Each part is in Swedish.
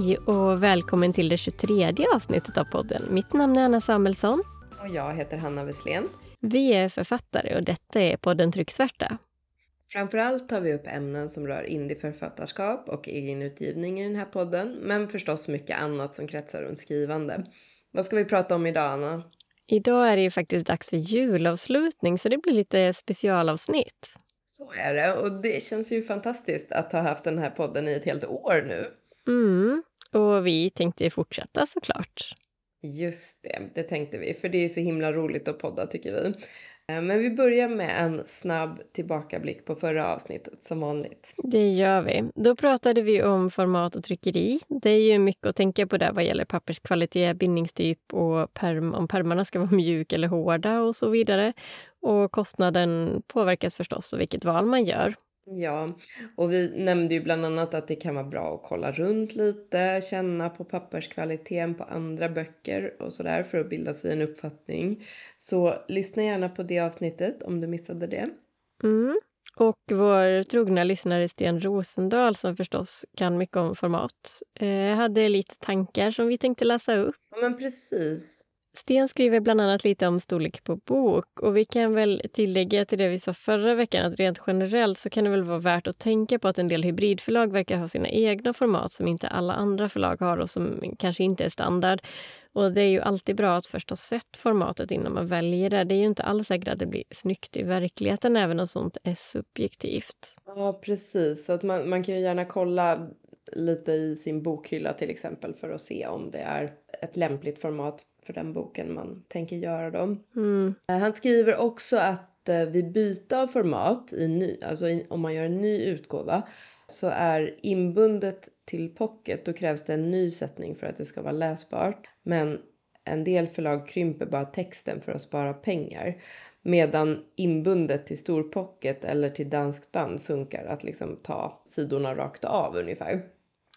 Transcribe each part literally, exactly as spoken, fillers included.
Hej och välkommen till det tjugotredje avsnittet av podden. Mitt namn är Anna Samuelsson. Och jag heter Hanna Wieslén. Vi är författare och detta är podden Trycksvärta. Framförallt tar vi upp ämnen som rör indieförfattarskap och egenutgivning i den här podden. Men förstås mycket annat som kretsar runt skrivande. Vad ska vi prata om idag, Anna? Idag är det ju faktiskt dags för julavslutning så det blir lite specialavsnitt. Så är det och det känns ju fantastiskt att ha haft den här podden i ett helt år nu. Mm, och vi tänkte ju fortsätta såklart. Just det, det tänkte vi för det är så himla roligt att podda tycker vi. Men vi börjar med en snabb tillbakablick på förra avsnittet som vanligt. Det gör vi. Då pratade vi om format och tryckeri. Det är ju mycket att tänka på där vad gäller papperskvalitet, bindningstyp och perm, om permarna ska vara mjuk eller hårda och så vidare. Och kostnaden påverkas förstås av vilket val man gör. Ja, och vi nämnde ju bland annat att det kan vara bra att kolla runt lite, känna på papperskvaliteten på andra böcker och sådär för att bilda sig en uppfattning. Så lyssna gärna på det avsnittet om du missade det. Mm. Och vår trogna lyssnare Sten Rosendahl som förstås kan mycket om format eh, hade lite tankar som vi tänkte läsa upp. Ja, men precis. Sten skriver bland annat lite om storlek på bok och vi kan väl tillägga till det vi sa förra veckan att rent generellt så kan det väl vara värt att tänka på att en del hybridförlag verkar ha sina egna format som inte alla andra förlag har och som kanske inte är standard. Och det är ju alltid bra att först ha sett formatet innan man väljer det. Det är ju inte alls säkert att det blir snyggt i verkligheten även om sånt är subjektivt. Ja, precis. Så att man, man kan ju gärna kolla lite i sin bokhylla till exempel för att se om det är ett lämpligt format för den boken man tänker göra dem. Mm. Han skriver också att vid byte av format, i ny, alltså i, om man gör en ny utgåva, så är inbundet till pocket, då krävs det en ny sättning för att det ska vara läsbart. Men en del förlag krymper bara texten för att spara pengar. Medan inbundet till stor pocket eller till danskt band funkar att liksom ta sidorna rakt av ungefär.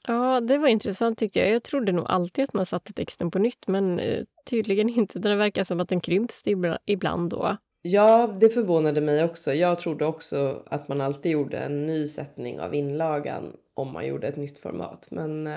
Ja, det var intressant tyckte jag. Jag trodde nog alltid att man satte texten på nytt, men tydligen inte. Det verkar som att den krymps ibland då. Ja, det förvånade mig också. Jag trodde också att man alltid gjorde en ny sättning av inlagan om man gjorde ett nytt format. Men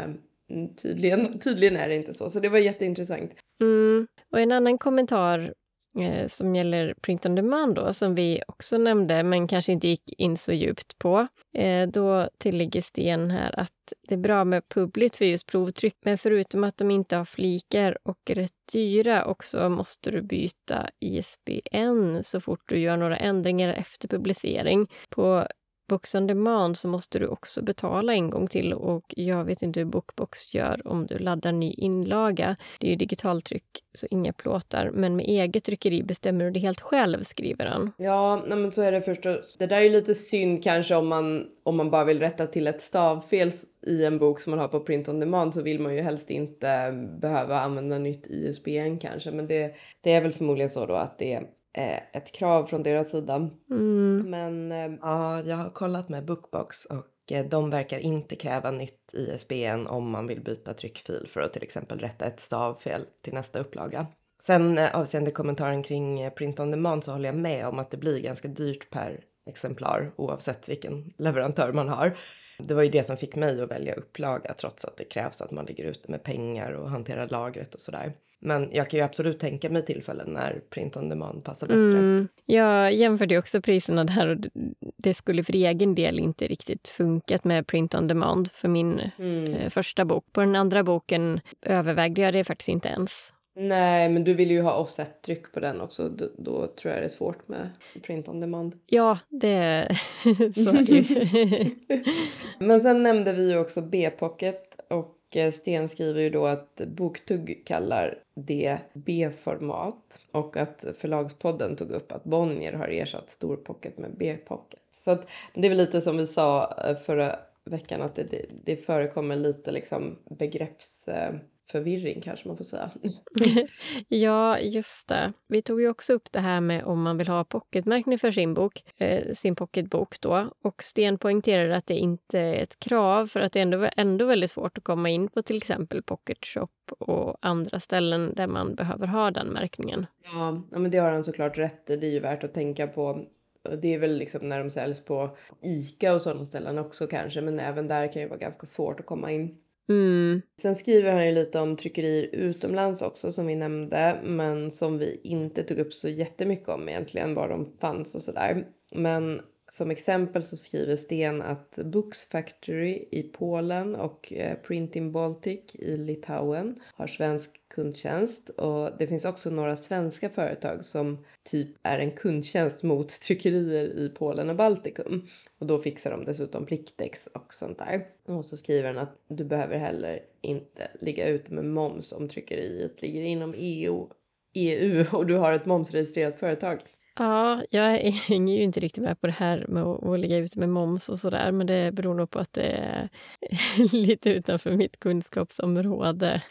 tydligen, tydligen är det inte så, så det var jätteintressant. Mm. Och en annan kommentar eh, som gäller print on demand då, som vi också nämnde men kanske inte gick in så djupt på. Eh, då tillägger Sten här att det är bra med publikt för just provtryck, men förutom att de inte har flikar och är rätt dyra också måste du byta I S B N så fort du gör några ändringar efter publicering. På Books on demand så måste du också betala en gång till och jag vet inte hur Bookbox gör om du laddar ny inlaga. Det är ju digitaltryck så inga plåtar, men med eget tryckeri bestämmer du det helt själv, skriver han. Ja, nej men så är det förstås. Det där är ju lite synd kanske om man, om man bara vill rätta till ett stavfel i en bok som man har på print on demand så vill man ju helst inte behöva använda nytt I S B N kanske, men det, det är väl förmodligen så då att det är ett krav från deras sida. Mm. Men ja, jag har kollat med Bookbox och de verkar inte kräva nytt I S B N om man vill byta tryckfil för att till exempel rätta ett stavfel till nästa upplaga. Sen avseende kommentaren kring print on demand så håller jag med om att det blir ganska dyrt per exemplar oavsett vilken leverantör man har. Det var ju det som fick mig att välja upplaga trots att det krävs att man ligger ute med pengar och hanterar lagret och sådär. Men jag kan ju absolut tänka mig tillfällen när print on demand passar bättre. Mm. Jag jämförde också priserna där och det skulle för egen del inte riktigt funkat med print on demand för min mm. första bok. På den andra boken övervägde jag det faktiskt inte ens. Nej, men du vill ju ha offset-tryck på den också. Då, då tror jag det är svårt med print on demand. Ja, det är så. Men sen nämnde vi ju också B-pocket och Sten skriver ju då att Boktugg kallar det B-format och att Förlagspodden tog upp att Bonnier har ersatt storpocket med B-pocket. Så att det är väl lite som vi sa förra veckan att det, det, det förekommer lite liksom begrepps... förvirring kanske man får säga. Ja, just det. Vi tog ju också upp det här med om man vill ha pocketmärkning för sin bok, eh, sin pocketbok då. Och Sten poängterade att det inte är ett krav för att det är ändå, ändå väldigt svårt att komma in på till exempel pocketshop och andra ställen där man behöver ha den märkningen. Ja, men det har han såklart rätt i. Det är ju värt att tänka på. Det är väl liksom när de säljs på ICA och sådana ställen också kanske, men även där kan ju vara ganska svårt att komma in. Mm. Sen skriver han ju lite om tryckerier utomlands också, som vi nämnde, men som vi inte tog upp så jättemycket om egentligen, var de fanns och sådär. Men som exempel så skriver Sten att Books Factory i Polen och Printing Baltic i Litauen har svensk kundtjänst, och det finns också några svenska företag som typ är en kundtjänst mot tryckerier i Polen och Baltikum, och då fixar de dessutom plikttex och sånt där. Och så skriver han att du behöver heller inte ligga ute med moms om tryckeriet ligger inom E U och du har ett momsregistrerat företag. Ja, jag hänger ju inte riktigt med på det här med att ligga ute med moms och sådär. Men det beror nog på att det är lite utanför mitt kunskapsområde.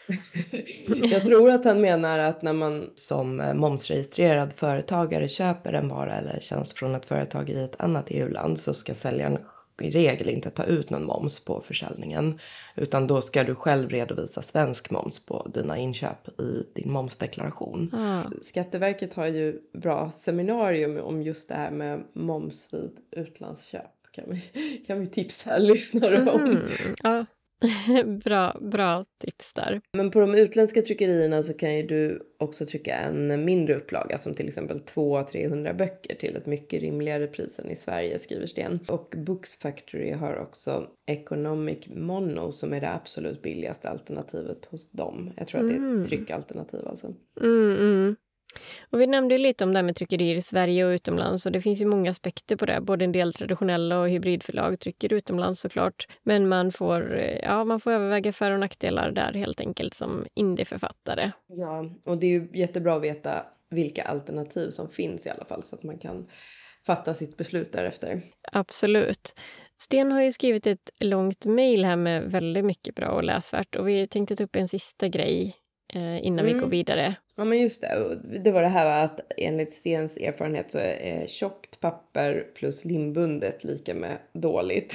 Jag tror att han menar att när man som momsregistrerad företagare köper en vara eller tjänst från ett företag i ett annat E U-land, så ska säljaren i regel inte ta ut någon moms på försäljningen. Utan då ska du själv redovisa svensk moms på dina inköp i din momsdeklaration. Ah. Skatteverket har ju bra seminarium om just det här med moms vid utlandsköp. Kan vi, kan vi tipsa lyssnare mm. om? Ja, bra, bra tips där. Men på de utländska tryckerierna så kan ju du också trycka en mindre upplaga, som till exempel två till trehundra böcker, till ett mycket rimligare pris än i Sverige, skriver Sten. Och Books Factory har också Economic Mono, som är det absolut billigaste alternativet hos dem. Jag tror mm. att det är ett tryckalternativ alltså. Mm, mm. Och vi nämnde ju lite om det här med tryckerier i Sverige och utomlands, och det finns ju många aspekter på det. Både en del traditionella och hybridförlag trycker utomlands såklart, men man får, ja, man får överväga för- och nackdelar där helt enkelt som indieförfattare. Ja, och det är ju jättebra att veta vilka alternativ som finns i alla fall, så att man kan fatta sitt beslut därefter. Absolut. Sten har ju skrivit ett långt mejl här med väldigt mycket bra och läsvärt, och vi tänkte ta upp en sista grej innan mm. vi går vidare. Ja, men just det. Det var det här att enligt Stens erfarenhet så är tjockt papper plus limbundet lika med dåligt.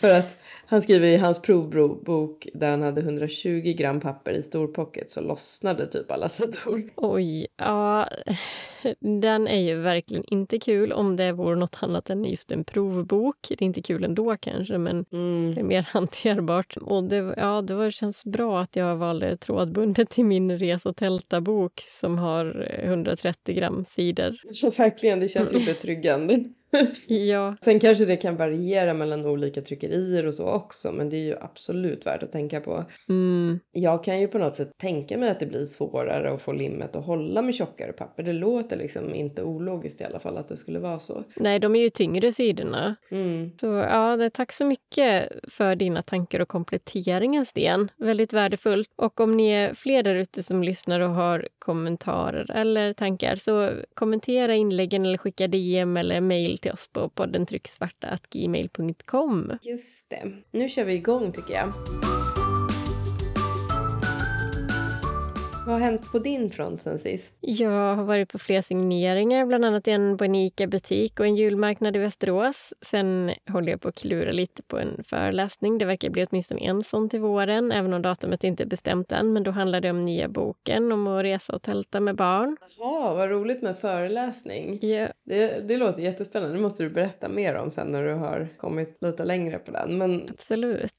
För att han skriver i hans provbok där han hade hundratjugo gram papper i storpocket, så lossnade typ alla sidor. Oj, ja. Den är ju verkligen inte kul om det vore något annat än just en provbok. Det är inte kul ändå kanske, men mm. det är mer hanterbart. Och det, ja, det var, känns bra att jag valde trådbundet till min res- och tältabok, som har hundratrettio gram sidor. Så verkligen, det känns lite tryggande. Ja. Sen kanske det kan variera mellan olika tryckerier och så också, men det är ju absolut värt att tänka på. Mm. Jag kan ju på något sätt tänka mig att det blir svårare att få limmet att hålla med tjockare papper. Det låter liksom inte ologiskt i alla fall att det skulle vara så. Nej, de är ju tyngre sidorna. Mm. Så ja, tack så mycket för dina tankar och kompletteringar, Sten. Väldigt värdefullt. Och om ni är fler där ute som lyssnar och har kommentarer eller tankar, så kommentera inläggen eller skicka D M eller mejl till oss på podden trycksvarta snabel-a gmail punkt com. Just det. Nu kör vi igång, tycker jag. Vad har hänt på din front sen sist? Jag har varit på flera signeringar, bland annat en på en ICA-butik och en julmarknad i Västerås. Sen håller jag på att klura lite på en föreläsning. Det verkar bli åtminstone en sån till våren, även om datumet inte är bestämt än. Men då handlar det om nya boken, om att resa och tälta med barn. Jaha, vad roligt med föreläsning. Yeah. Det, det låter jättespännande. Det måste du berätta mer om sen när du har kommit lite längre på den. Men... Absolut.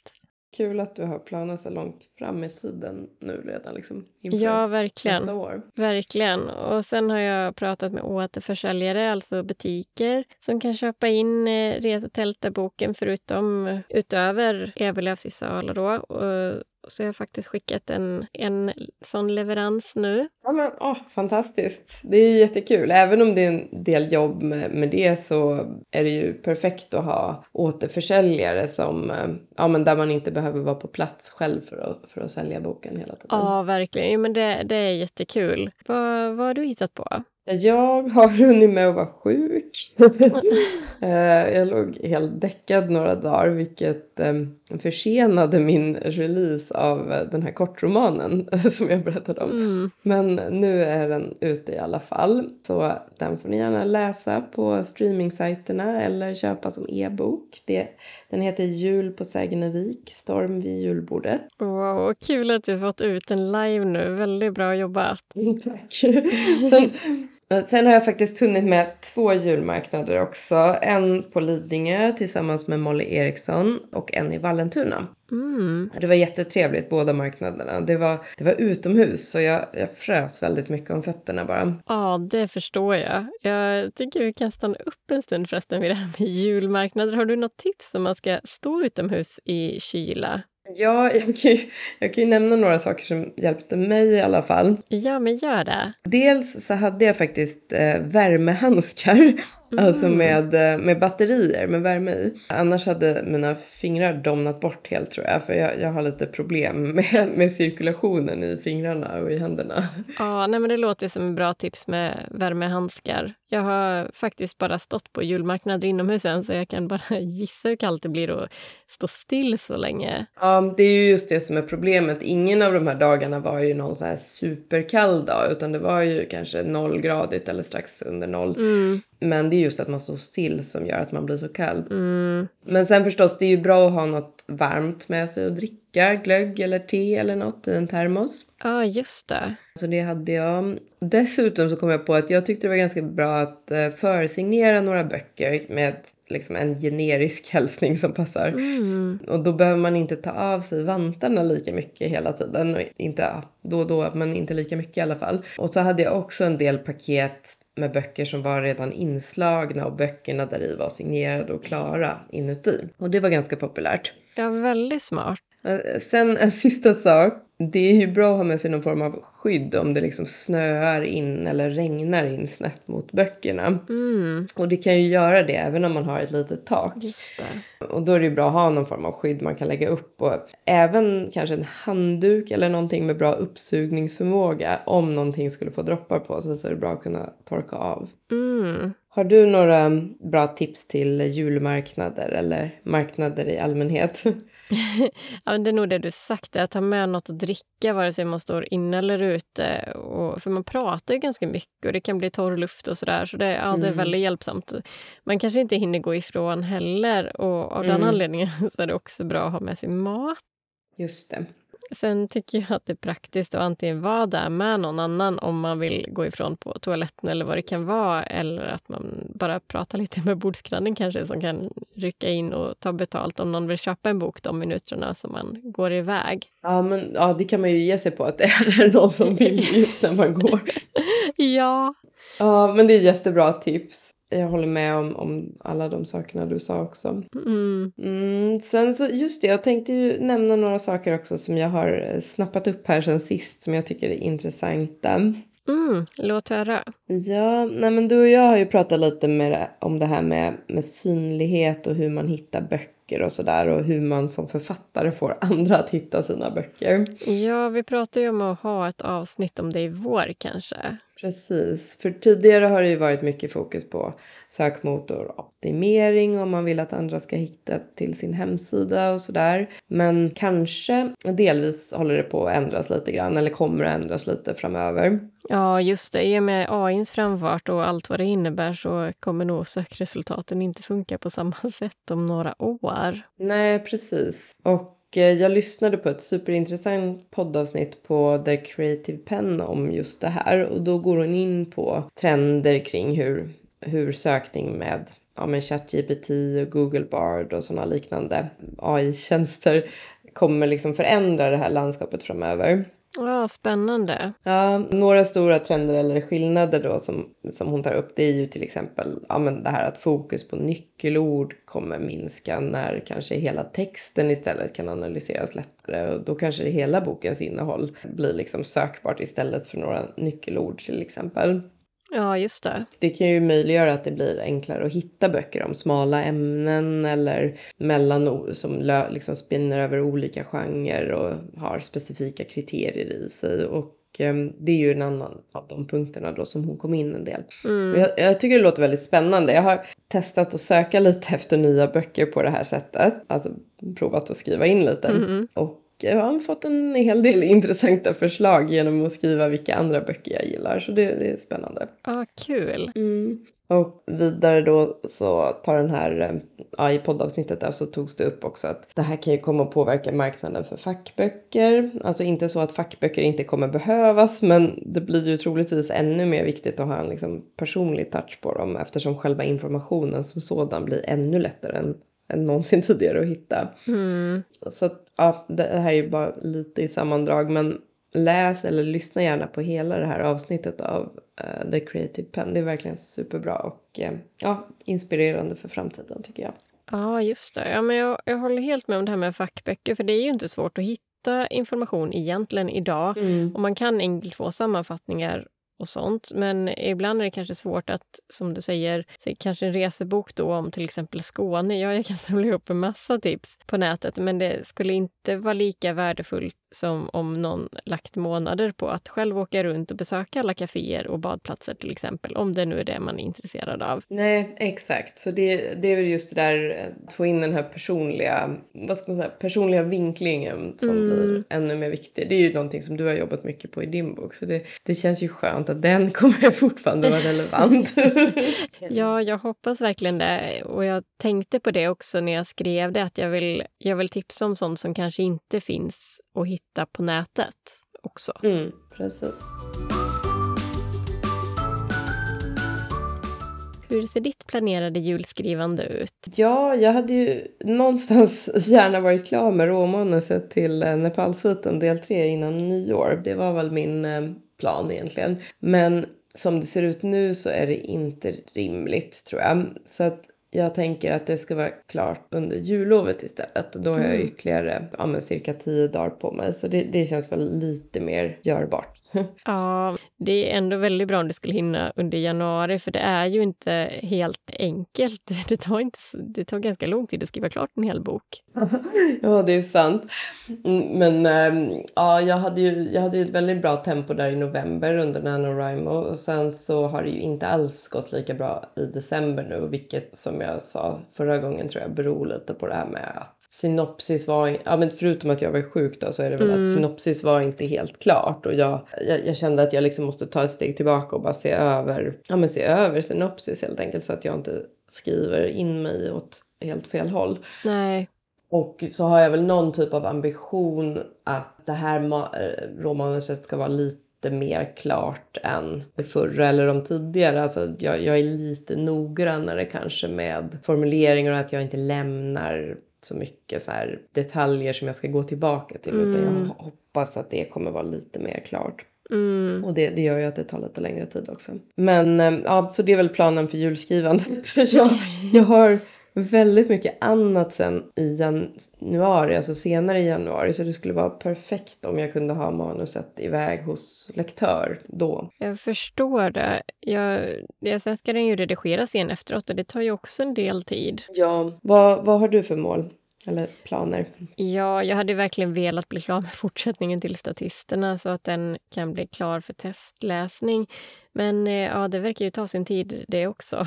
Kul att du har planat så långt fram i tiden nu redan, liksom, inför ja, verkligen. Nästa år. Verkligen. Och sen har jag pratat med återförsäljare, alltså butiker, som kan köpa in eh, resetälta-boken förutom, utöver Eberlöfs i Sala då. Och, så jag har faktiskt skickat en, en sån leverans nu. Ja, men, åh, fantastiskt. Det är jättekul. Även om det är en del jobb med, med det, så är det ju perfekt att ha återförsäljare som, ja, men där man inte behöver vara på plats själv för att, för att sälja boken hela tiden. Ja, verkligen. Ja, men det, det är jättekul. Vad, vad har du hittat på? Jag har hunnit med att vara sjuk. Jag låg helt däckad några dagar, vilket försenade min release av den här kortromanen som jag berättade om. Mm. Men nu är den ute i alla fall. Så den får ni gärna läsa på streamingsajterna eller köpa som e-bok. Det, den heter Jul på Sägnevik, storm vid julbordet. Wow, kul att du fått ut den live nu. Väldigt bra jobbat. Tack. Sen, Sen har jag faktiskt hunnit med två julmarknader också. En på Lidingö tillsammans med Molly Eriksson och en i Vallentuna. Mm. Det var jättetrevligt båda marknaderna. Det var, det var utomhus så jag, jag frös väldigt mycket om fötterna bara. Ja, det förstår jag. Jag tycker vi kan stanna upp en stund förresten vid det här med julmarknader. Har du något tips om man ska stå utomhus i kyla? Ja, jag kan, ju, jag kan ju nämna några saker som hjälpte mig i alla fall. Ja, men gör det. Dels så hade jag faktiskt eh, värmehandskar, mm. alltså med, med batterier, med värme i. Annars hade mina fingrar domnat bort helt tror jag, för jag, jag har lite problem med, med cirkulationen i fingrarna och i händerna. Ja, nej men det låter som en bra tips med värmehandskar. Jag har faktiskt bara stått på julmarknader inomhus än, så jag kan bara gissa hur kallt det blir och stå still så länge. Ja, det är ju just det som är problemet. Ingen av de här dagarna var ju någon så här superkall dag, utan det var ju kanske nollgradigt eller strax under noll. Mm. Men det är just att man står still som gör att man blir så kall. Mm. Men sen förstås, det är ju bra att ha något varmt med sig att dricka. Glögg eller te eller något i en termos. Ja, ah, just det. Så det hade jag. Dessutom så kom jag på att jag tyckte det var ganska bra att försignera några böcker med liksom en generisk hälsning som passar. Mm. Och då behöver man inte ta av sig vantarna lika mycket hela tiden. Och inte då och då, men inte lika mycket i alla fall. Och så hade jag också en del paket med böcker som var redan inslagna och böckerna där i var signerade och klara inuti. Och det var ganska populärt. Ja, väldigt smart. Sen en sista sak. Det är ju bra att ha med sig någon form av skydd om det liksom snöar in eller regnar in snett mot böckerna. Mm. Och det kan ju göra det även om man har ett litet tak. Just det. Och då är det ju bra att ha någon form av skydd man kan lägga upp. Och även kanske en handduk eller någonting med bra uppsugningsförmåga. Om någonting skulle få droppar på sig så är det bra att kunna torka av. Mm. Har du några bra tips till julmarknader eller marknader i allmänhet? Ja, men det är nog det du sagt, att ta med något att dricka vare sig man står inne eller ute. Och, för man pratar ju ganska mycket och det kan bli torr luft och sådär. Så det, ja, mm. det är väldigt hjälpsamt. Man kanske inte hinner gå ifrån heller och av mm. den anledningen så är det också bra att ha med sig mat. Just det. Sen tycker jag att det är praktiskt att antingen vara där med någon annan om man vill gå ifrån på toaletten eller vad det kan vara. Eller att man bara pratar lite med bordsgrannen kanske som kan rycka in och ta betalt om någon vill köpa en bok de minuterna som man går iväg. Ja, men ja, det kan man ju ge sig på att det är någon som vill just när man går. Ja. Ja, men det är jättebra tips. Jag håller med om, om alla de sakerna du sa också. Mm. Mm, sen så, just det, jag tänkte ju nämna några saker också som jag har snappat upp här sen sist som jag tycker är intressanta. Mm, låt höra. Ja, nej men du och jag har ju pratat lite med, om det här med, med synlighet och hur man hittar böcker och sådär. Och hur man som författare får andra att hitta sina böcker. Ja, vi pratade ju om att ha ett avsnitt om det i vår kanske. Precis, för tidigare har det ju varit mycket fokus på sökmotoroptimering om man vill att andra ska hitta till sin hemsida och sådär. Men kanske delvis håller det på att ändras lite grann eller kommer att ändras lite framöver. Ja just det, i och med A I:ns framfart och allt vad det innebär så kommer nog sökresultaten inte funka på samma sätt om några år. Nej precis, och jag lyssnade på ett superintressant poddavsnitt på The Creative Pen om just det här. Och då går hon in på trender kring hur, hur sökning med, ja, med ChatGPT och Google Bard och sådana liknande A I-tjänster kommer liksom förändra det här landskapet framöver. Ja, spännande. Ja, några stora trender eller skillnader då som, som hon tar upp, det är ju till exempel ja, men det här att fokus på nyckelord kommer minska när kanske hela texten istället kan analyseras lättare och då kanske hela bokens innehåll blir liksom sökbart istället för några nyckelord till exempel. Ja, just det. Det kan ju möjliggöra att det blir enklare att hitta böcker om smala ämnen eller mellanord som lö- liksom spinner över olika genrer och har specifika kriterier i sig. Och eh, det är ju en annan av de punkterna då som hon kom in en del. Mm. Jag, jag tycker det låter väldigt spännande. Jag har testat att söka lite efter nya böcker på det här sättet. Alltså provat att skriva in lite. Mm-hmm. Och jag har fått en hel del intressanta förslag genom att skriva vilka andra böcker jag gillar. Så det, det är spännande. Ja, ah, kul. Mm. Och vidare då så tar den här, ja, i poddavsnittet där så togs det upp också att det här kan ju komma att påverka marknaden för fackböcker. Alltså inte så att fackböcker inte kommer behövas, men det blir ju troligtvis ännu mer viktigt att ha en liksom personlig touch på dem, eftersom själva informationen som sådan blir ännu lättare än, än någonsin tidigare att hitta. Mm. Så att, ja, det här är ju bara lite i sammandrag, men läs eller lyssna gärna på hela det här avsnittet av uh, The Creative Pen. Det är verkligen superbra och uh, ja, inspirerande för framtiden tycker jag. Ja, just det. Ja, men jag, jag håller helt med om det här med fackböcker, för det är ju inte svårt att hitta information egentligen idag. Mm. Och man kan enkelt få sammanfattningar och sånt. Men ibland är det kanske svårt att, som du säger, kanske en resebok då om till exempel Skåne. Ja, jag kan samla ihop en massa tips på nätet, men det skulle inte vara lika värdefullt som om någon lagt månader på att själv åka runt och besöka alla kaféer och badplatser till exempel, om det nu är det man är intresserad av. Nej, exakt. Så det, det är väl just det där, att få in den här personliga, vad ska man säga, personliga vinklingen som mm. blir ännu mer viktig. Det är ju någonting som du har jobbat mycket på i din bok, så det, det känns ju skönt att den kommer fortfarande vara relevant. Ja, jag hoppas verkligen det, och jag tänkte på det också när jag skrev det, att jag vill, jag vill tipsa om sånt som kanske inte finns att hitta på nätet också. Mm, precis. Hur ser ditt planerade julskrivande ut? Ja, jag hade ju någonstans gärna varit klar med råmanuset till Nepalsviten del tre innan nyår. Det var väl min plan egentligen. Men som det ser ut nu så är det inte rimligt, tror jag. Så att jag tänker att det ska vara klart under jullovet istället. Då har jag ytterligare ja, men cirka tio dagar på mig. Så det, det känns väl lite mer görbart. Ja, det är ändå väldigt bra om du skulle hinna under januari. För det är ju inte helt enkelt. Det tar, inte, det tar ganska lång tid att skriva klart en hel bok. Ja, det är sant. Men ja, jag hade ju, jag hade ju ett väldigt bra tempo där i november under NaNoWriMo. Och sen så har det ju inte alls gått lika bra i december nu. Vilket som jag jag sa förra gången tror jag beror lite på det här med att synopsis var, ja men förutom att jag var sjuk då, så är det väl mm. att synopsis var inte helt klart, och jag, jag, jag kände att jag liksom måste ta ett steg tillbaka och bara se över, ja men se över synopsis helt enkelt, så att jag inte skriver in mig åt helt fel håll. Nej. Och så har jag väl någon typ av ambition att det här ma- romanuset ska vara lite mer klart än det förra eller de tidigare. Alltså jag, jag är lite noggrannare kanske med formuleringar, att jag inte lämnar så mycket så här detaljer som jag ska gå tillbaka till, mm. utan jag hoppas att det kommer vara lite mer klart. Mm. Och det, det gör ju att det tar lite längre tid också. Men ja, så det är väl planen för julskrivandet. jag, jag har väldigt mycket annat sen i januari, alltså senare i januari. Så det skulle vara perfekt om jag kunde ha manuset iväg hos lektör då. Jag förstår det. Jag, jag, sen ska den ju redigeras igen efteråt, och det tar ju också en del tid. Ja, vad, vad har du för mål? Eller planer? Ja, jag hade verkligen velat bli klar med fortsättningen till Statisterna, så att den kan bli klar för testläsning. Men ja, det verkar ju ta sin tid det också.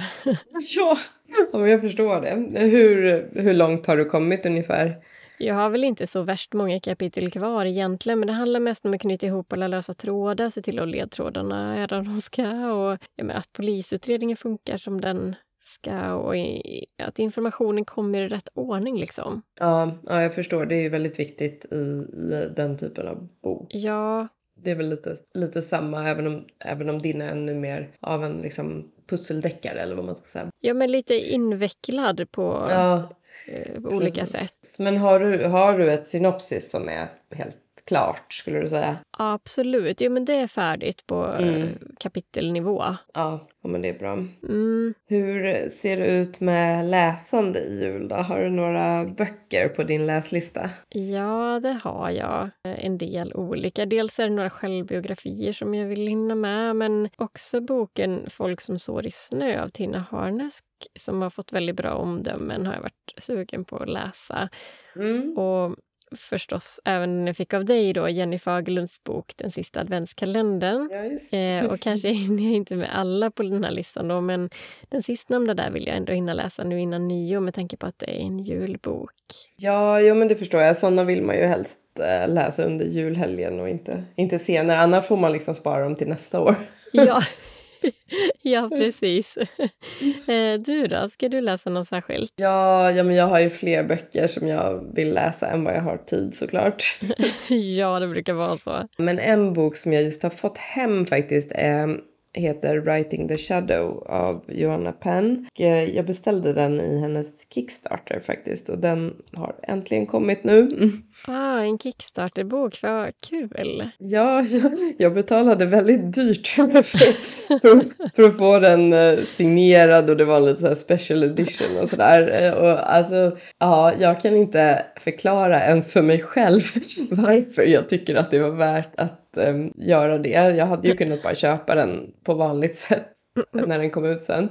Ja, men jag förstår det. Hur, hur långt har du kommit ungefär? Jag har väl inte så värst många kapitel kvar egentligen, men det handlar mest om att knyta ihop alla lösa trådar, se till att ledtrådarna är där de ska, och ja, men att polisutredningen funkar som den ska, och i, att informationen kommer i rätt ordning liksom. Ja, ja, jag förstår. Det är ju väldigt viktigt i den typen av bok. Ja. Det är väl lite, lite samma, även om, även om din är ännu mer av en liksom pusseldäckare eller vad man ska säga. Ja, men lite invecklad på, ja, eh, på olika sätt. Men har du, har du ett synopsis som är helt klart, skulle du säga? Absolut, jo men det är färdigt på mm. kapitelnivå. Ja, men det är bra. Mm. Hur ser det ut med läsande i jul då? Har du några böcker på din läslista? Ja, det har jag. En del olika. Dels är det några självbiografier som jag vill hinna med, men också boken Folk som sår i snö av Tina Harnesk, som har fått väldigt bra omdömen, har jag varit sugen på att läsa. Mm. Och förstås även jag fick av dig då Jenny Fagerlunds bok Den sista adventskalendern. Ja, eh, och kanske hinner jag inte med alla på den här listan då, men den sistnämnda där vill jag ändå hinna läsa nu innan nyår, med tanke på att det är en julbok. Ja, jo, men det förstår jag. Sådana vill man ju helst äh, läsa under julhelgen och inte, inte senare. Annars får man liksom spara dem till nästa år. Ja, Ja, precis. Du då, ska du läsa någon särskilt? Ja, ja, men jag har ju fler böcker som jag vill läsa än vad jag har tid, såklart. Ja, det brukar vara så. Men en bok som jag just har fått hem faktiskt är, heter Writing the Shadow av Joanna Penn. Jag beställde den i hennes Kickstarter faktiskt, och den har äntligen kommit nu. Ah, en Kickstarter-bok, vad kul! Ja, jag, jag betalade väldigt dyrt för, för, för att få den signerad, och det var lite så här special edition och sådär. Och alltså, ja, jag kan inte förklara ens för mig själv varför jag tycker att det var värt att göra det. Jag hade ju kunnat bara köpa den på vanligt sätt när den kom ut sen.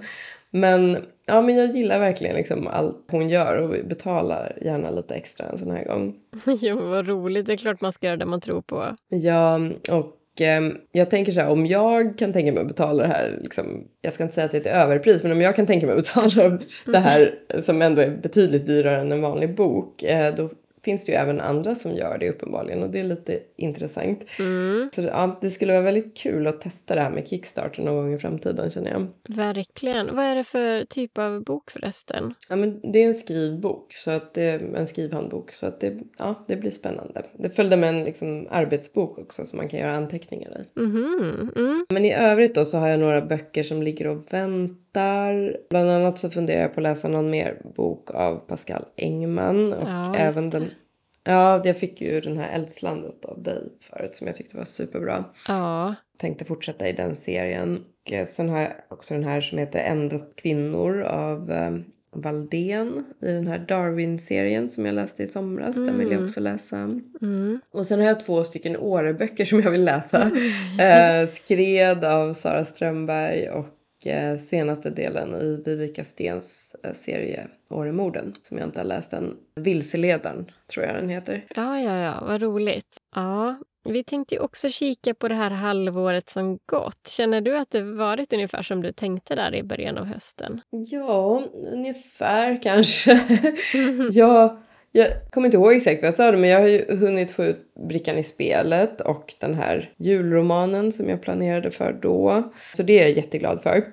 Men, ja, men jag gillar verkligen liksom allt hon gör, och betalar gärna lite extra en sån här gång. Jo, vad roligt. Det är klart man ska göra det man tror på. Ja, och eh, jag tänker så här, om jag kan tänka mig att betala det här, liksom, jag ska inte säga att det är ett överpris, men om jag kan tänka mig att betala det här som ändå är betydligt dyrare än en vanlig bok, eh, då finns det ju även andra som gör det uppenbarligen, och det är lite intressant. Mm. Så ja, det skulle vara väldigt kul att testa det här med Kickstarter någon gång i framtiden, känner jag. Verkligen. Vad är det för typ av bok förresten? Ja, men det är en skrivbok, så att det är en skrivhandbok, så att det, ja, det blir spännande. Det följde med en liksom arbetsbok också som man kan göra anteckningar i. Mm. Mm. Men i övrigt då så har jag några böcker som ligger och väntar. Där, bland annat så funderar jag på att läsa någon mer bok av Pascal Engman. Och ja, även den... Ja, jag fick ju den här Eldslaget av dig förut som jag tyckte var superbra. Ja. Tänkte fortsätta i den serien. Och sen har jag också den här som heter Endast kvinnor av eh, Valden. I den här Darwin-serien som jag läste i somras. Mm. Den vill jag också läsa. Mm. Och sen har jag två stycken Åreböcker som jag vill läsa. Mm. Eh, Skred av Sara Strömberg och senaste delen i Vivica Stens serie Åremorden, som jag inte har läst än. Vilseledaren tror jag den heter. Ja, ja, ja, vad roligt. Ja, vi tänkte ju också kika på det här halvåret som gått. Känner du att det varit ungefär som du tänkte där i början av hösten? Ja, ungefär kanske. Ja. Jag kommer inte ihåg exakt vad jag sa det, men jag har ju hunnit få ut Brickan i spelet och den här julromanen som jag planerade för då. Så det är jag jätteglad för.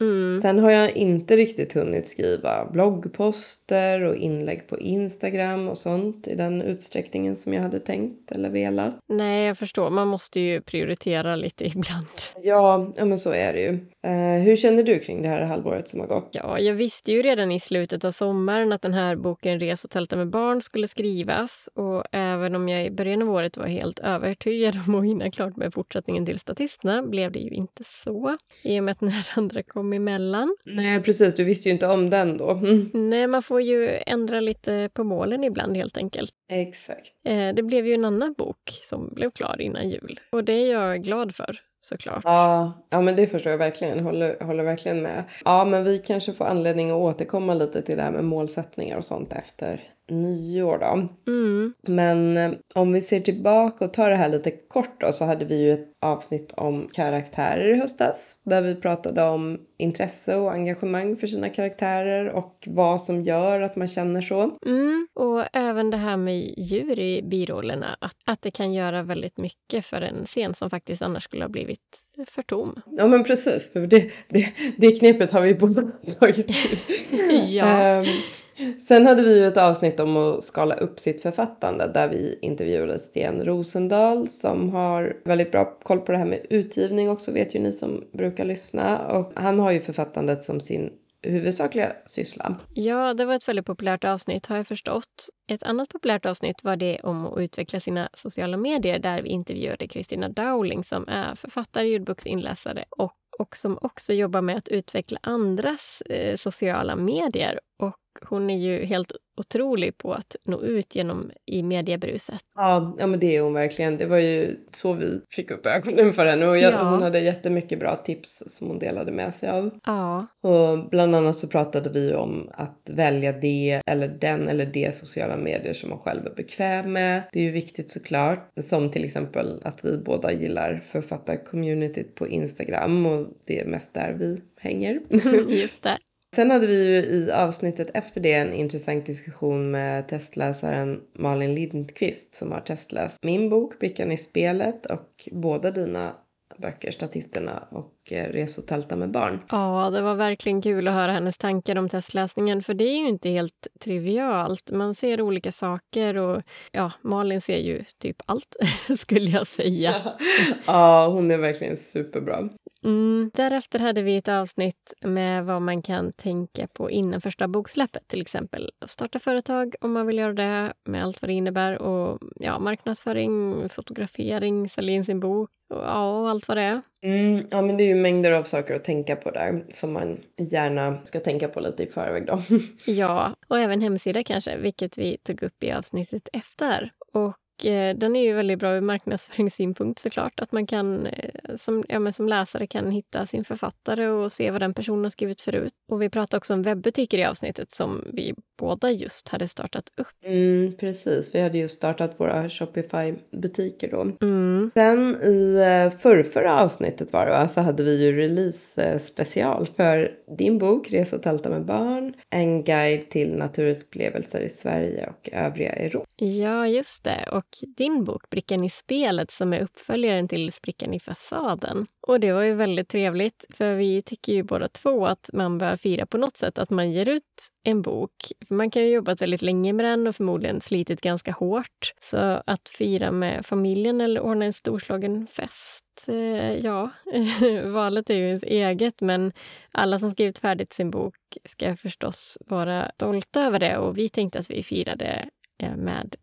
Mm. Sen har jag inte riktigt hunnit skriva bloggposter och inlägg på Instagram och sånt i den utsträckningen som jag hade tänkt eller velat. Nej, jag förstår. Man måste ju prioritera lite ibland. Ja, ja men så är det ju. Eh, hur känner du kring det här halvåret som har gått? Ja, jag visste ju redan i slutet av sommaren att den här boken Res och tälta med barn skulle skrivas. Och även om jag i början av året var helt övertygad om att hinna klart med fortsättningen till Statisterna blev det ju inte så. I och med att den här andra kom emellan. Nej, precis. Du visste ju inte om den då. Mm. Nej, man får ju ändra lite på målen ibland helt enkelt. Exakt. Eh, det blev ju en annan bok som blev klar innan jul. Och det är jag glad för, såklart. Ja, ja men det förstår jag verkligen. Håller, håller verkligen med. Ja, men vi kanske får anledning att återkomma lite till det här med målsättningar och sånt efter nyår då. Mm. Men eh, om vi ser tillbaka och tar det här lite kort då, så hade vi ju ett avsnitt om karaktärer i höstas där vi pratade om intresse och engagemang för sina karaktärer och vad som gör att man känner så. Mm. Och även det här med djur i birollerna, att, att det kan göra väldigt mycket för en scen som faktiskt annars skulle ha blivit för tom. Ja men precis, för det, det, det knepet har vi båda tagit. Ja. um, Sen hade vi ju ett avsnitt om att skala upp sitt författande där vi intervjuade Sten Rosendahl som har väldigt bra koll på det här med utgivning också, vet ju ni som brukar lyssna. Och han har ju författandet som sin huvudsakliga syssla. Ja, det var ett väldigt populärt avsnitt har jag förstått. Ett annat populärt avsnitt var det om att utveckla sina sociala medier där vi intervjuade Kristina Larsson som är författare, ljudboksinläsare och, och som också jobbar med att utveckla andras eh, sociala medier. Och hon är ju helt otrolig på att nå ut genom i mediebruset. Ja, ja men det är hon verkligen. Det var ju så vi fick upp ögonen för henne. Och jag, ja. Hon hade jättemycket bra tips som hon delade med sig av. Ja. Och bland annat så pratade vi om att välja det eller den eller de sociala medier som man själv är bekväm med. Det är ju viktigt såklart. Som till exempel att vi båda gillar författarcommunityt på Instagram. Och det är mest där vi hänger. Just det. Sen hade vi ju i avsnittet efter det en intressant diskussion med testläsaren Malin Lindqvist som har testläst min bok Brickan i spelet och båda dina böcker, Statisterna och Res och tälta med barn. Ja, det var verkligen kul att höra hennes tankar om testläsningen, för det är ju inte helt trivialt. Man ser olika saker och ja, Malin ser ju typ allt skulle jag säga. Ja, ja, hon är verkligen superbra. Mm. Därefter hade vi ett avsnitt med vad man kan tänka på innan första boksläppet, till exempel att starta företag om man vill göra det, med allt vad det innebär, och ja, marknadsföring, fotografering, sälja in sin bok och, ja, och allt vad det är. Mm, ja, men det är ju mängder av saker att tänka på där som man gärna ska tänka på lite i förväg då. Ja, och även hemsida kanske, vilket vi tog upp i avsnittet efter. Och den är ju väldigt bra ur marknadsföringssynpunkt såklart, att man kan som, ja, men som läsare kan hitta sin författare och se vad den personen har skrivit förut. Och vi pratade också om webbutiker i avsnittet som vi båda just hade startat upp. Mm, precis, vi hade ju startat våra Shopify-butiker då. Mm. Sen i förrförra avsnittet var det, va? Så hade vi ju release-special för din bok Res och tälta med barn, en guide till naturupplevelser i Sverige och övriga Europa. Ja, just det. Och din bok Brickan i spelet som är uppföljaren till Sprickan i fasaden. Och det var ju väldigt trevligt, för vi tycker ju båda två att man bör fira på något sätt att man ger ut en bok. För man kan ju jobba väldigt länge med den och förmodligen slitit ganska hårt. Så att fira med familjen eller ordna en storslagen fest, ja, valet är ju ens eget, men alla som skrivit färdigt sin bok ska förstås vara stolta över det, och vi tänkte att vi firade med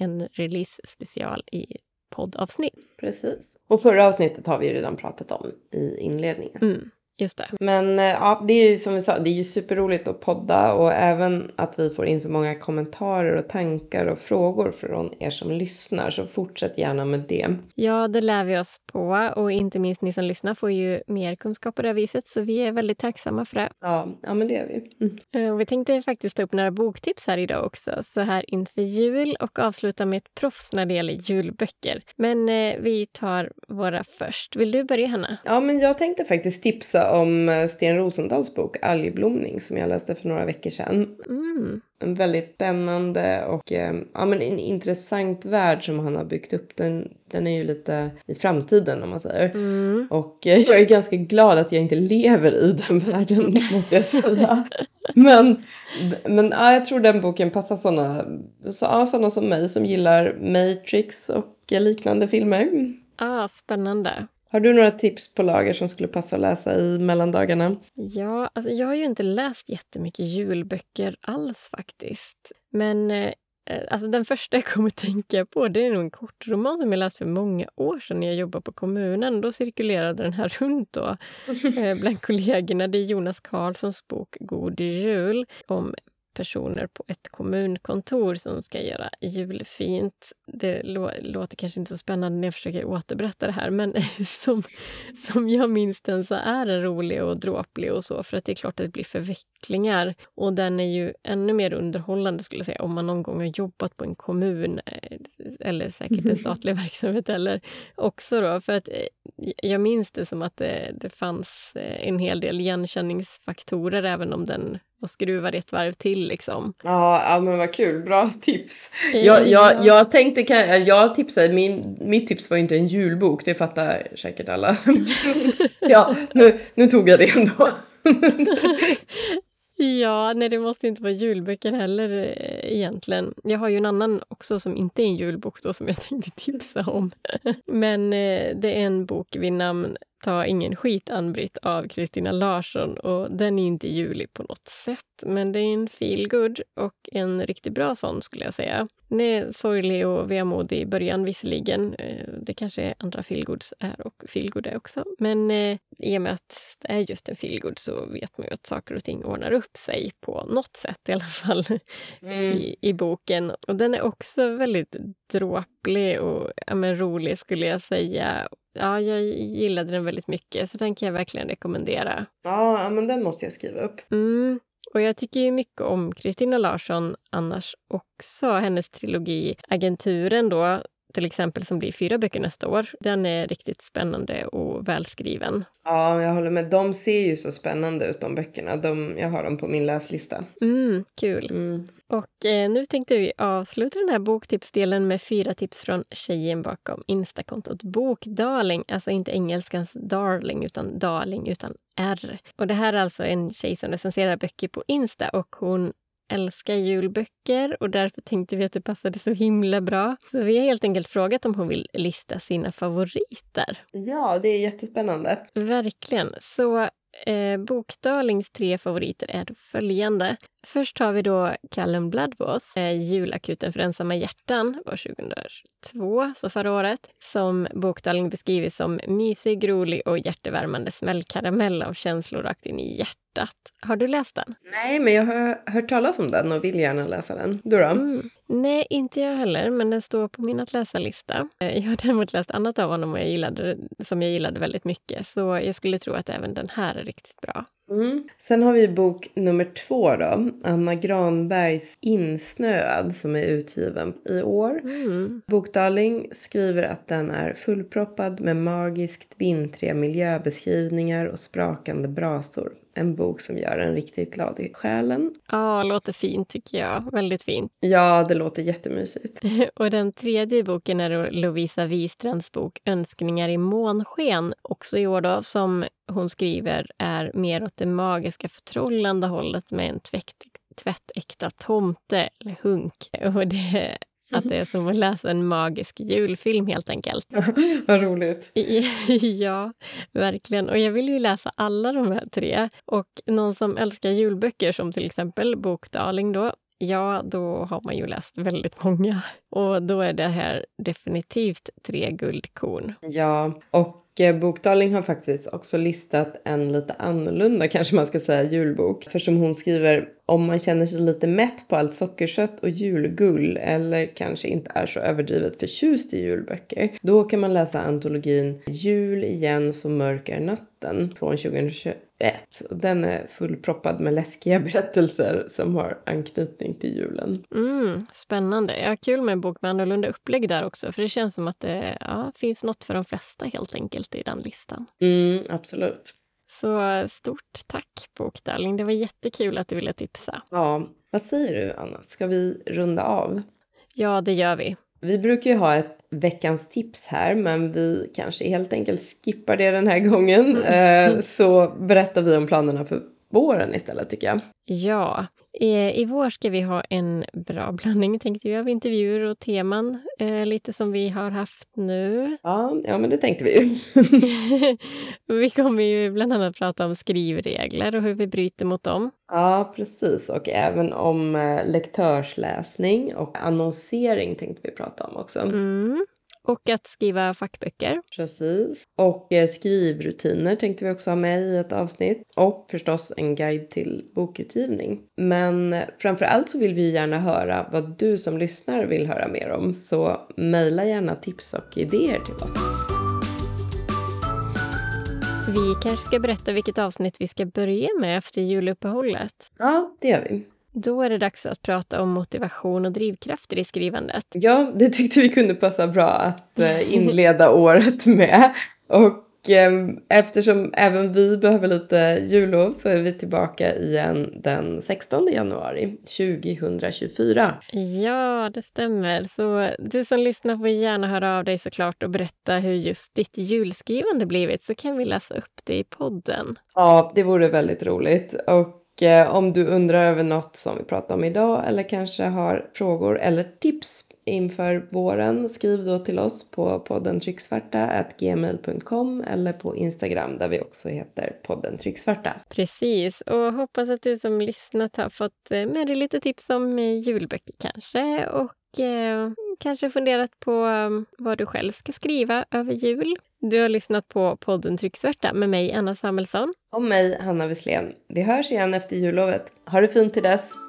en release-special i poddavsnitt. Precis. Och förra avsnittet har vi ju redan pratat om i inledningen. Mm, just det. Men ja, det är ju som vi sa, det är ju superroligt att podda, och även att vi får in så många kommentarer och tankar och frågor från er som lyssnar, så fortsätt gärna med det. Ja, det lär vi oss på, och inte minst ni som lyssnar får ju mer kunskap på det viset, så vi är väldigt tacksamma för det. Ja, ja men det är vi. Mm. Och vi tänkte faktiskt ta upp några boktips här idag också, så här inför jul, och avsluta med ett proffs när det gäller julböcker. Men eh, vi tar våra först. Vill du börja, Hanna? Ja, men jag tänkte faktiskt tipsa om Sten Rosendahls bok Algblomning som jag läste för några veckor sedan. Mm. En väldigt spännande och ja, men en intressant värld som han har byggt upp. Den, den är ju lite i framtiden om man säger. Mm. Och jag är ganska glad att jag inte lever i den världen måste jag säga. Men, men ja, jag tror den boken passar sådana så, ja, sådana som mig som gillar Matrix och liknande filmer. Ah, spännande. Har du några tips på lager som skulle passa att läsa i mellandagarna? Ja, alltså jag har ju inte läst jättemycket julböcker alls faktiskt. Men eh, alltså den första jag kommer tänka på, det är nog en kortroman som jag läst för många år sedan när jag jobbade på kommunen. Då cirkulerade den här runt då eh, bland kollegorna. Det är Jonas Karlssons bok God jul om personer på ett kommunkontor som ska göra julfint. Det lå- låter kanske inte så spännande när jag försöker återberätta det här, men som, som jag minns den så är den rolig och dråplig och så, för att det är klart att det blir förvecklingar, och den är ju ännu mer underhållande skulle jag säga om man någon gång har jobbat på en kommun eller säkert en statlig verksamhet eller också då, för att jag minns det som att det, det fanns en hel del igenkänningsfaktorer även om den och skruva det ett varv till liksom. Ja, ja men vad kul. Bra tips. Jag, jag, jag tänkte, jag tipsade, min, mitt tips var ju inte en julbok. Det fattar säkert alla. Ja, nu, nu tog jag det ändå. Ja, nej det måste inte vara julböcker heller egentligen. Jag har ju en annan också som inte är en julbok då som jag tänkte tipsa om. Men eh, det är en bok vid namn Ta ingen skit, Ann-Britt av Kristina Larsson, och den är inte julig på något sätt, men det är en feel good och en riktigt bra sån skulle jag säga. Den är sorglig och vemodig i början visserligen, det kanske är andra feel goods är och feel good är också, men i och med att det är just en feel good så vet man ju att saker och ting ordnar upp sig på något sätt i alla fall mm. i, i boken, och den är också väldigt dråplig och ja, men rolig skulle jag säga. Ja, jag gillade den väldigt mycket så den kan jag verkligen rekommendera. Ja, men den måste jag skriva upp. Mm. Och jag tycker ju mycket om Kristina Larsson annars också. Hennes trilogi Agenturen då till exempel som blir fyra böcker nästa år. Den är riktigt spännande och välskriven. Ja, jag håller med. De ser ju så spännande ut, de böckerna. De, jag har dem på min läslista. Mm, kul. Mm. Och eh, nu tänkte vi avsluta den här boktipsdelen med fyra tips från tjejen bakom Instakontot Bokdarling. Alltså inte engelskans darling utan darling utan R. Och det här är alltså en tjej som recenserar böcker på Insta och hon älskar julböcker och därför tänkte vi att det passade så himla bra. Så vi har helt enkelt frågat om hon vill lista sina favoriter. Ja, det är jättespännande. Verkligen. Så eh, Bokdarlings tre favoriter är följande. Först har vi då Callum Bloodbath, eh, julakuten för ensamma hjärtan, var tjugohundratvå, så förra året, som Bokdarling beskriver som mysig, rolig och hjärtevärmande smällkaramell av känslor rakt in i hjärtat. Har du läst den? Nej, men jag har hört talas om den och vill gärna läsa den. Du då? Mm. Nej, inte jag heller, men den står på min att läsa-lista. Jag har däremot läst annat av honom och jag gillade, som jag gillade väldigt mycket, så jag skulle tro att även den här är riktigt bra. Mm. Sen har vi bok nummer två då, Anna Granbergs Insnöad, som är utgiven i år. Mm. Bokdarling skriver att den är fullproppad med magiskt vintriga miljöbeskrivningar och sprakande brasor. En bok som gör en riktigt glad i själen. Ja, låter fint tycker jag. Väldigt fint. Ja, det låter jättemysigt. Och den tredje boken är Lovisa Wistrands bok Önskningar i månsken. Också i år då, som hon skriver är mer åt det magiska förtrollande hållet med en tvätt, tvättäkta tomte eller hunk. Och det... Att det är som att läsa en magisk julfilm helt enkelt. Vad roligt. Ja, verkligen. Och jag vill ju läsa alla de här tre. Och någon som älskar julböcker som till exempel Bokdarling då. Ja, då har man ju läst väldigt många. Och då är det här definitivt tre guldkorn. Ja, och Bokdarling har faktiskt också listat en lite annorlunda, kanske man ska säga, julbok. För som hon skriver, om man känner sig lite mätt på allt sockerkött och julgull eller kanske inte är så överdrivet förtjust i julböcker, då kan man läsa antologin Jul igen som mörker natten från tjugohundratjugoett. Den är fullproppad med läskiga berättelser som har anknytning till julen. Mm, spännande. Ja, kul med en bok med annorlunda upplägg där också, för det känns som att det ja, finns något för de flesta helt enkelt i den listan. Mm, absolut. Så stort tack Bokdarling, det var jättekul att du ville tipsa. Ja, vad säger du Anna? Ska vi runda av? Ja, det gör vi. Vi brukar ju ha ett veckans tips här, men vi kanske helt enkelt skippar det den här gången. eh, så berättar vi om planerna för våren istället tycker jag. Ja, i, i vår ska vi ha en bra blandning tänkte vi av intervjuer och teman, eh, lite som vi har haft nu. Ja, ja men det tänkte vi ju. Vi kommer ju bland annat prata om skrivregler och hur vi bryter mot dem. Ja, precis. Och även om eh, lektörsläsning och annonsering tänkte vi prata om också. Mm. Och att skriva fackböcker. Precis. Och eh, skrivrutiner tänkte vi också ha med i ett avsnitt. Och förstås en guide till bokutgivning. Men eh, framförallt så vill vi gärna höra vad du som lyssnar vill höra mer om. Så mejla gärna tips och idéer till oss. Vi kanske ska berätta vilket avsnitt vi ska börja med efter juluppehållet. Ja, det gör vi. Då är det dags att prata om motivation och drivkrafter i skrivandet. Ja, det tyckte vi kunde passa bra att inleda året med. Och eh, eftersom även vi behöver lite jullov så är vi tillbaka igen den sextonde januari tjugotjugofyra. Ja, det stämmer. Så du som lyssnar får gärna höra av dig såklart och berätta hur just ditt julskrivande blivit. Så kan vi läsa upp det i podden. Ja, det vore väldigt roligt. Och Och om du undrar över något som vi pratar om idag eller kanske har frågor eller tips inför våren, skriv då till oss på podden trycksvärta at gmail dot com eller på Instagram där vi också heter podden trycksvärta. Precis, och hoppas att du som lyssnat har fått med dig lite tips om julböcker kanske och eh, kanske funderat på vad du själv ska skriva över jul. Du har lyssnat på podden Trycksvärta med mig Anna Samuelsson. Och mig Hanna Wieslén. Vi hörs igen efter jullovet. Ha det fint till dess!